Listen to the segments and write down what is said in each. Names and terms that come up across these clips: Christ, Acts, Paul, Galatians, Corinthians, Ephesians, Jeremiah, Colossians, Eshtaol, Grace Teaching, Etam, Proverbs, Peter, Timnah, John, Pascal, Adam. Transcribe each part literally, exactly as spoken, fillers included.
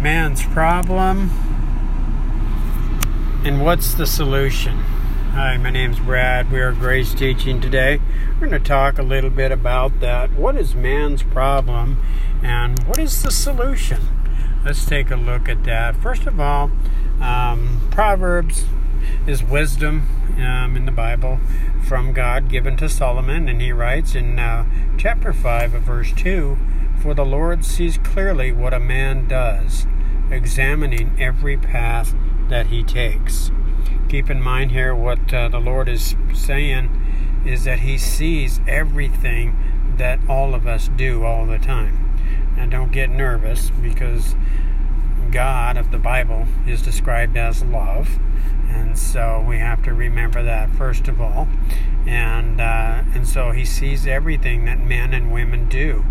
man's problem, and what's the solution? Hi, my name's Brad. We are Grace Teaching today. We're going to talk a little bit about that. What is man's problem, and what is the solution? Let's take a look at that. First of all, um, Proverbs is wisdom um, in the Bible from God given to Solomon, and he writes in uh, chapter five of verse two, "For the Lord sees clearly what a man does, examining every path that he takes." Keep in mind here what uh, the Lord is saying is that he sees everything that all of us do all the time. Now don't get nervous, because God of the Bible is described as love, and so we have to remember that first of all. And uh, and so he sees everything that men and women do,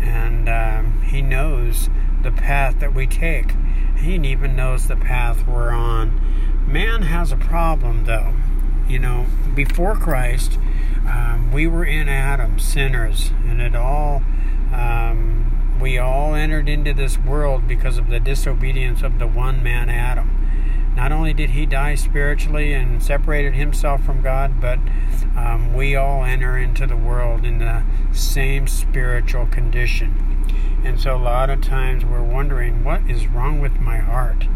and um, he knows the path that we take. He even knows the path we're on. Man has a problem, though. You know, before Christ, um, we were in Adam, sinners, and it all, um, we all entered into this world because of the disobedience of the one man, Adam. Not only did he die spiritually and separated himself from God, but um, we all enter into the world in the same spiritual condition. And so a lot of times we're wondering, what is wrong with my heart?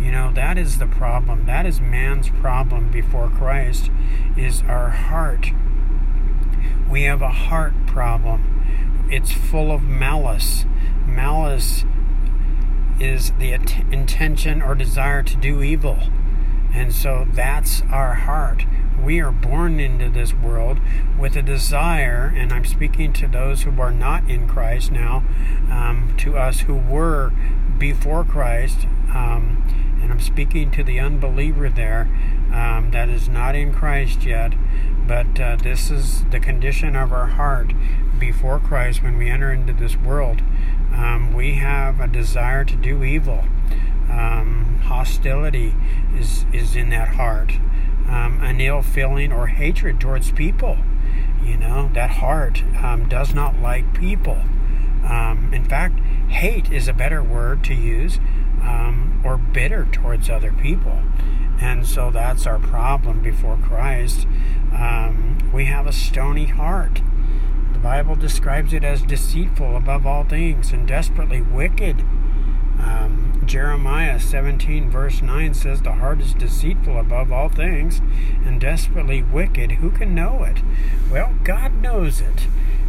You know, that is the problem. That is man's problem before Christ, is our heart. We have a heart problem. It's full of malice. Malice is the intention or desire to do evil. And so that's our heart. We are born into this world with a desire, and I'm speaking to those who are not in Christ now, um, to us who were before Christ, um, and I'm speaking to the unbeliever there um, that is not in Christ yet, but uh, this is the condition of our heart before Christ when we enter into this world. Um, we have a desire to do evil. Um, hostility is, is in that heart. Um, an ill feeling or hatred towards people. You know, that heart um, does not like people. Um, in fact, hate is a better word to use, um, or bitter towards other people. And so that's our problem before Christ. Um, we have a stony heart. The Bible describes it as deceitful above all things and desperately wicked. Um, Jeremiah seventeen verse nine says, "The heart is deceitful above all things and desperately wicked. Who can know it?" Well, God knows it.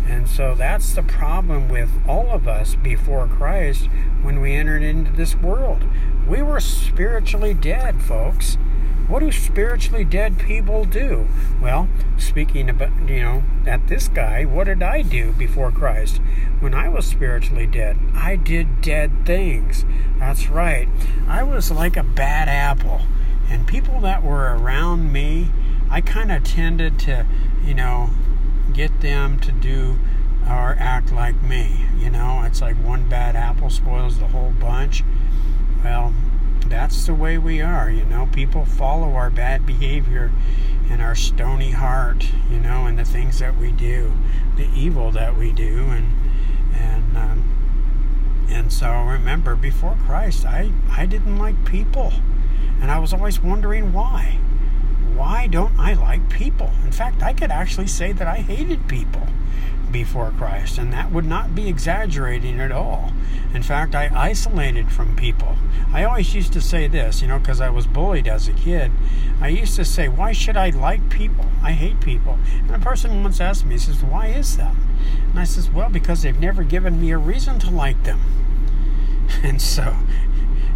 And so that's the problem with all of us before Christ when we entered into this world. We were spiritually dead, folks. What do spiritually dead people do? Well, speaking about, you know, at this guy, what did I do before Christ? When I was spiritually dead, I did dead things. That's right. I was like a bad apple. And people that were around me, I kind of tended to, you know, get them to do or act like me. You know, it's like one bad apple spoils the whole bunch. Well, that's the way we are, you know. People follow our bad behavior and our stony heart, you know, and the things that we do, the evil that we do, and and um, and so remember, before Christ, I I didn't like people, and I was always wondering why. Why don't I like people? In fact, I could actually say that I hated people before Christ, and that would not be exaggerating at all. In fact, I isolated from people. I always used to say this, you know, because I was bullied as a kid. I used to say, why should I like people? I hate people. And a person once asked me, he says, why is that? And I says, well, because they've never given me a reason to like them. And so,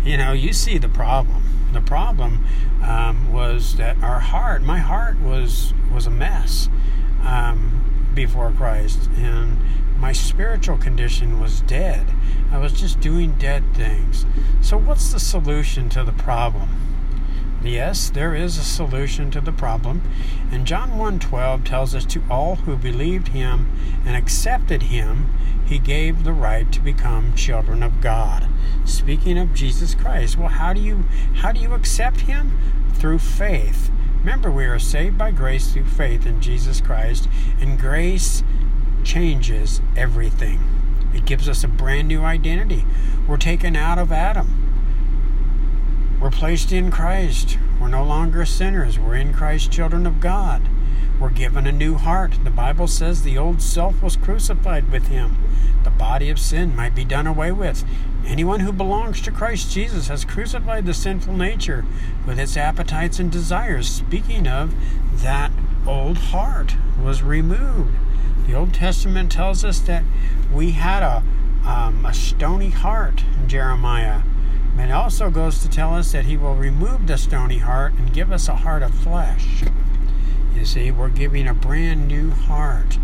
you know, you see the problem. The problem um, was that our heart, my heart was, was a mess. Um, before Christ, and my spiritual condition was dead. I was just doing dead things. So what's the solution to the problem? Yes, there is a solution to the problem, and John one twelve tells us, to all who believed him and accepted him, he gave the right to become children of God. Speaking of Jesus Christ, well, how do you how do you accept him? Through faith. Remember, we are saved by grace through faith in Jesus Christ, and grace changes everything. It gives us a brand new identity. We're taken out of Adam. We're placed in Christ. We're no longer sinners. We're in Christ, children of God. We're given a new heart. The Bible says the old self was crucified with him. The body of sin might be done away with. Anyone who belongs to Christ Jesus has crucified the sinful nature with its appetites and desires. Speaking of, that old heart was removed. The Old Testament tells us that we had a, um, a stony heart in Jeremiah. It also goes to tell us that he will remove the stony heart and give us a heart of flesh. You see, we're giving a brand new heart.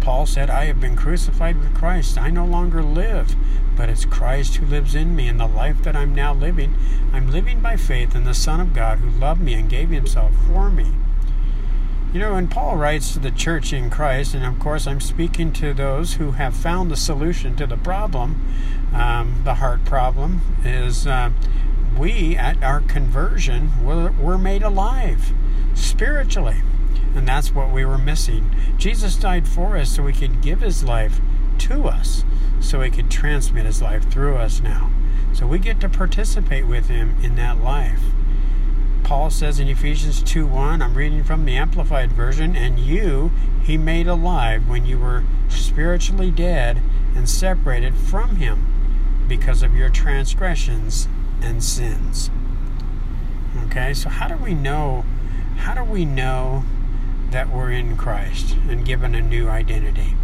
Paul said, I have been crucified with Christ. I no longer live, but it's Christ who lives in me. And the life that I'm now living, I'm living by faith in the Son of God who loved me and gave himself for me. You know, and Paul writes to the church in Christ, and of course I'm speaking to those who have found the solution to the problem. Um, the heart problem is uh, we, at our conversion, were, were made alive spiritually. And that's what we were missing. Jesus died for us so he could give his life to us, so he could transmit his life through us now. So we get to participate with him in that life. Paul says in Ephesians two one, I'm reading from the Amplified Version, and you he made alive when you were spiritually dead and separated from him because of your transgressions and sins. Okay, so how do we know, how do we know that we're in Christ and given a new identity?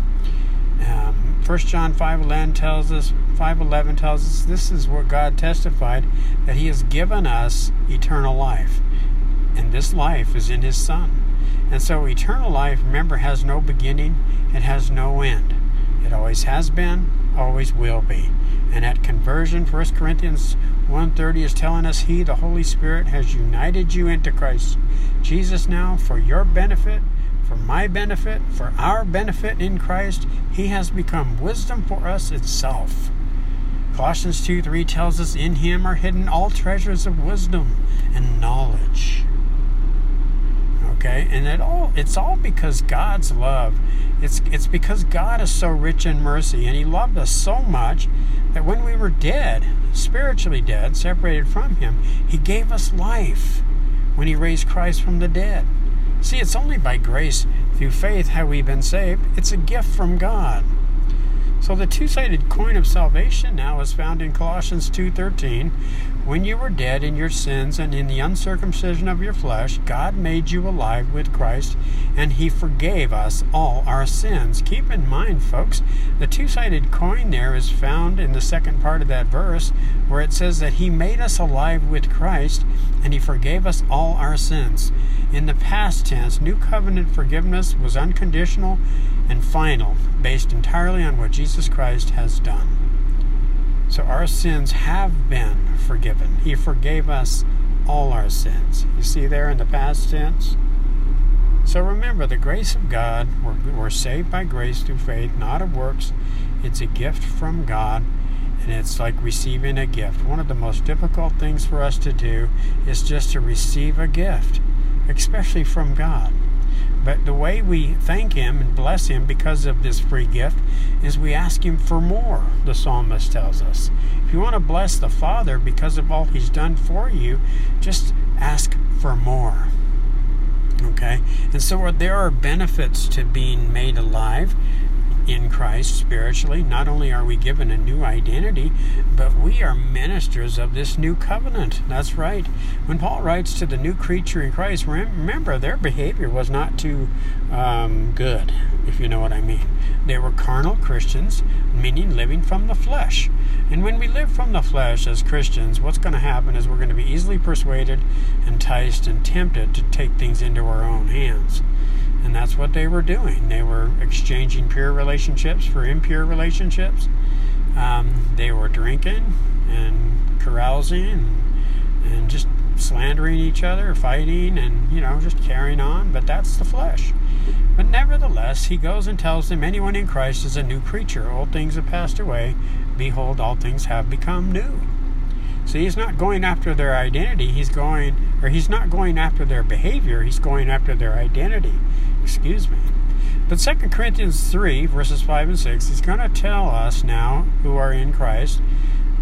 Um, First John five eleven tells us, five eleven tells us, this is what God testified, that he has given us eternal life. And this life is in his Son. And so eternal life, remember, has no beginning. It has no end. It always has been, always will be. And at conversion, First Corinthians one thirty is telling us, he, the Holy Spirit, has united you into Christ Jesus now for your benefit, for my benefit, for our benefit in Christ. He has become wisdom for us itself. Colossians two three tells us, in him are hidden all treasures of wisdom and knowledge. Okay, and it all it's all because God's love. It's it's because God is so rich in mercy, and he loved us so much that when we were dead, spiritually dead, separated from him, he gave us life when he raised Christ from the dead. See, it's only by grace through faith have we been saved. It's a gift from God. So the two-sided coin of salvation now is found in Colossians two thirteen. When you were dead in your sins and in the uncircumcision of your flesh, God made you alive with Christ, and he forgave us all our sins. Keep in mind, folks, the two-sided coin there is found in the second part of that verse, where it says that he made us alive with Christ, and he forgave us all our sins. In the past tense, new covenant forgiveness was unconditional and final, based entirely on what Jesus Christ has done. So our sins have been forgiven. He forgave us all our sins. You see there in the past tense? So remember, the grace of God, we're, we're saved by grace through faith, not of works. It's a gift from God, and it's like receiving a gift. One of the most difficult things for us to do is just to receive a gift, especially from God. But the way we thank him and bless him because of this free gift is we ask him for more, the psalmist tells us. If you want to bless the Father because of all he's done for you, just ask for more. Okay? And so there are benefits to being made alive in Christ spiritually. Not only are we given a new identity, but we are ministers of this new covenant. That's right. When Paul writes to the new creature in Christ, remember, their behavior was not too um, good, if you know what I mean. They were carnal Christians, meaning living from the flesh. And when we live from the flesh as Christians, what's going to happen is we're going to be easily persuaded, enticed, and tempted to take things into our own hands. And that's what they were doing. They were exchanging pure relationships for impure relationships. Um, they were drinking and carousing and, and just slandering each other, fighting, and, you know, just carrying on. But that's the flesh. But nevertheless, he goes and tells them, anyone in Christ is a new creature. Old things have passed away. Behold, all things have become new. So he's not going after their identity. He's going, or he's not going after their behavior. He's going after their identity. Excuse me. But Second Corinthians three, verses five and six, is going to tell us now, who are in Christ,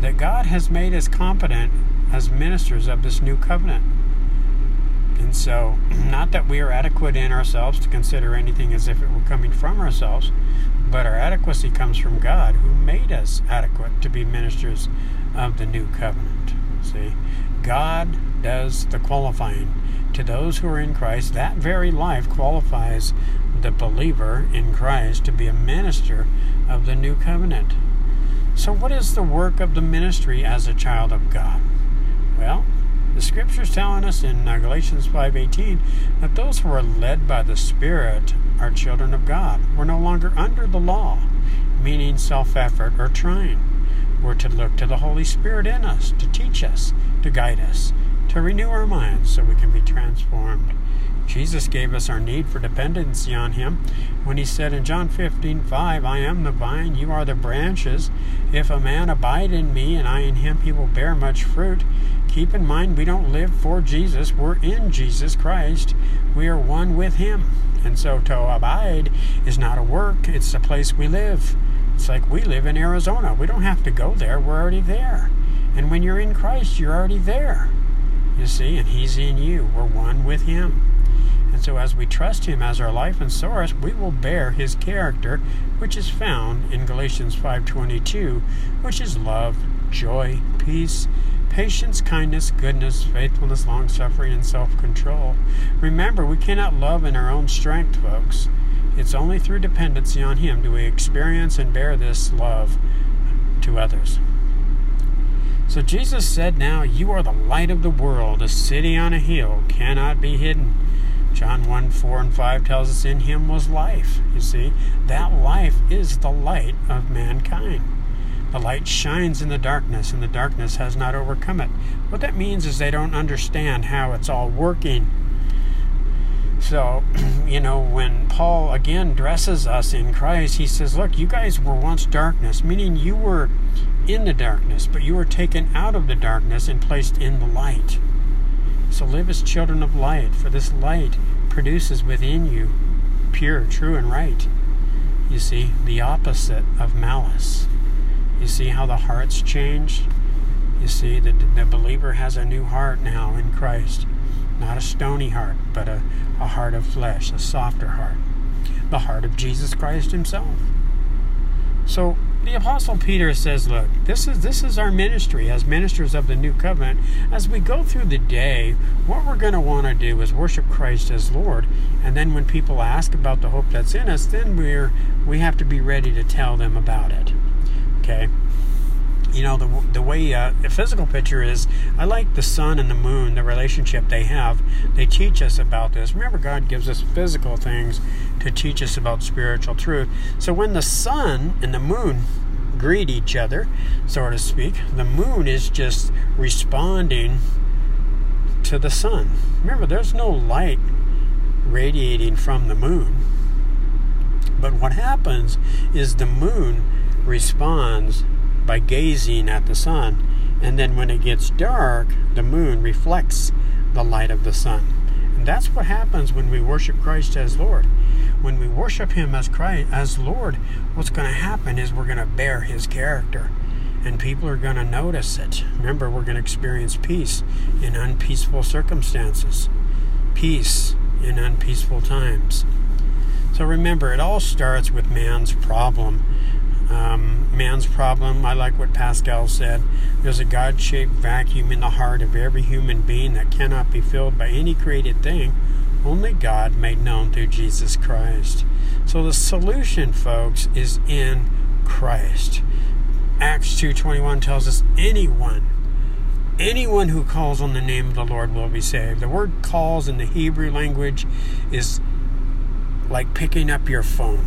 that God has made us competent as ministers of this new covenant. And so, not that we are adequate in ourselves to consider anything as if it were coming from ourselves, but our adequacy comes from God, who made us adequate to be ministers of the new covenant. See, God does the qualifying. To those who are in Christ, that very life qualifies the believer in Christ to be a minister of the new covenant. So what is the work of the ministry as a child of God? Well, the Scripture's telling us in Galatians five eighteen that those who are led by the Spirit are children of God. We're no longer under the law, meaning self-effort or trying. We're to look to the Holy Spirit in us, to teach us, to guide us, to renew our minds so we can be transformed. Jesus gave us our need for dependency on Him when He said in John fifteen five, "I am the vine, you are the branches. If a man abide in me and I in him, he will bear much fruit." Keep in mind, we don't live for Jesus. We're in Jesus Christ. We are one with Him. And so to abide is not a work. It's the place we live. It's like we live in Arizona. We don't have to go there. We're already there. And when you're in Christ, you're already there. You see, and He's in you. We're one with Him. And so as we trust Him as our life and source, we will bear His character, which is found in Galatians five twenty-two, which is love, joy, peace, patience, kindness, goodness, faithfulness, long-suffering, and self-control. Remember, we cannot love in our own strength, folks. It's only through dependency on Him do we experience and bear this love to others. So Jesus said, now, you are the light of the world. A city on a hill cannot be hidden. John one, four and five tells us in Him was life. You see, that life is the light of mankind. The light shines in the darkness, and the darkness has not overcome it. What that means is they don't understand how it's all working. So, you know, when Paul again dresses us in Christ, he says, look, you guys were once darkness, meaning you were in the darkness, but you were taken out of the darkness and placed in the light. So live as children of light, for this light produces within you pure, true, and right. You see, the opposite of malice. You see how the hearts change? You see, the, the believer has a new heart now in Christ. Not a stony heart, but a, a heart of flesh, a softer heart. The heart of Jesus Christ Himself. So the Apostle Peter says, look, this is this is our ministry as ministers of the new covenant. As we go through the day, what we're going to want to do is worship Christ as Lord. And then when people ask about the hope that's in us, then we're we have to be ready to tell them about it. Okay? You know, the the way uh, the physical picture is, I like the sun and the moon, the relationship they have. They teach us about this. Remember, God gives us physical things to teach us about spiritual truth. So when the sun and the moon greet each other, so to speak, the moon is just responding to the sun. Remember, there's no light radiating from the moon. But what happens is the moon responds by gazing at the sun, and then when it gets dark, the moon reflects the light of the sun. And that's what happens when we worship Christ as Lord. When we worship Him as Christ, as Lord, what's going to happen is we're going to bear His character, and people are going to notice it. Remember, we're going to experience peace in unpeaceful circumstances, peace in unpeaceful times. So remember, it all starts with man's problem. Um, man's problem, I like what Pascal said. There's a God-shaped vacuum in the heart of every human being that cannot be filled by any created thing, only God made known through Jesus Christ. So the solution, folks, is in Christ. Acts two twenty-one tells us anyone, anyone who calls on the name of the Lord will be saved. The word calls in the Hebrew language is like picking up your phone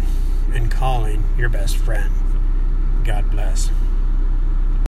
and calling your best friend. God bless.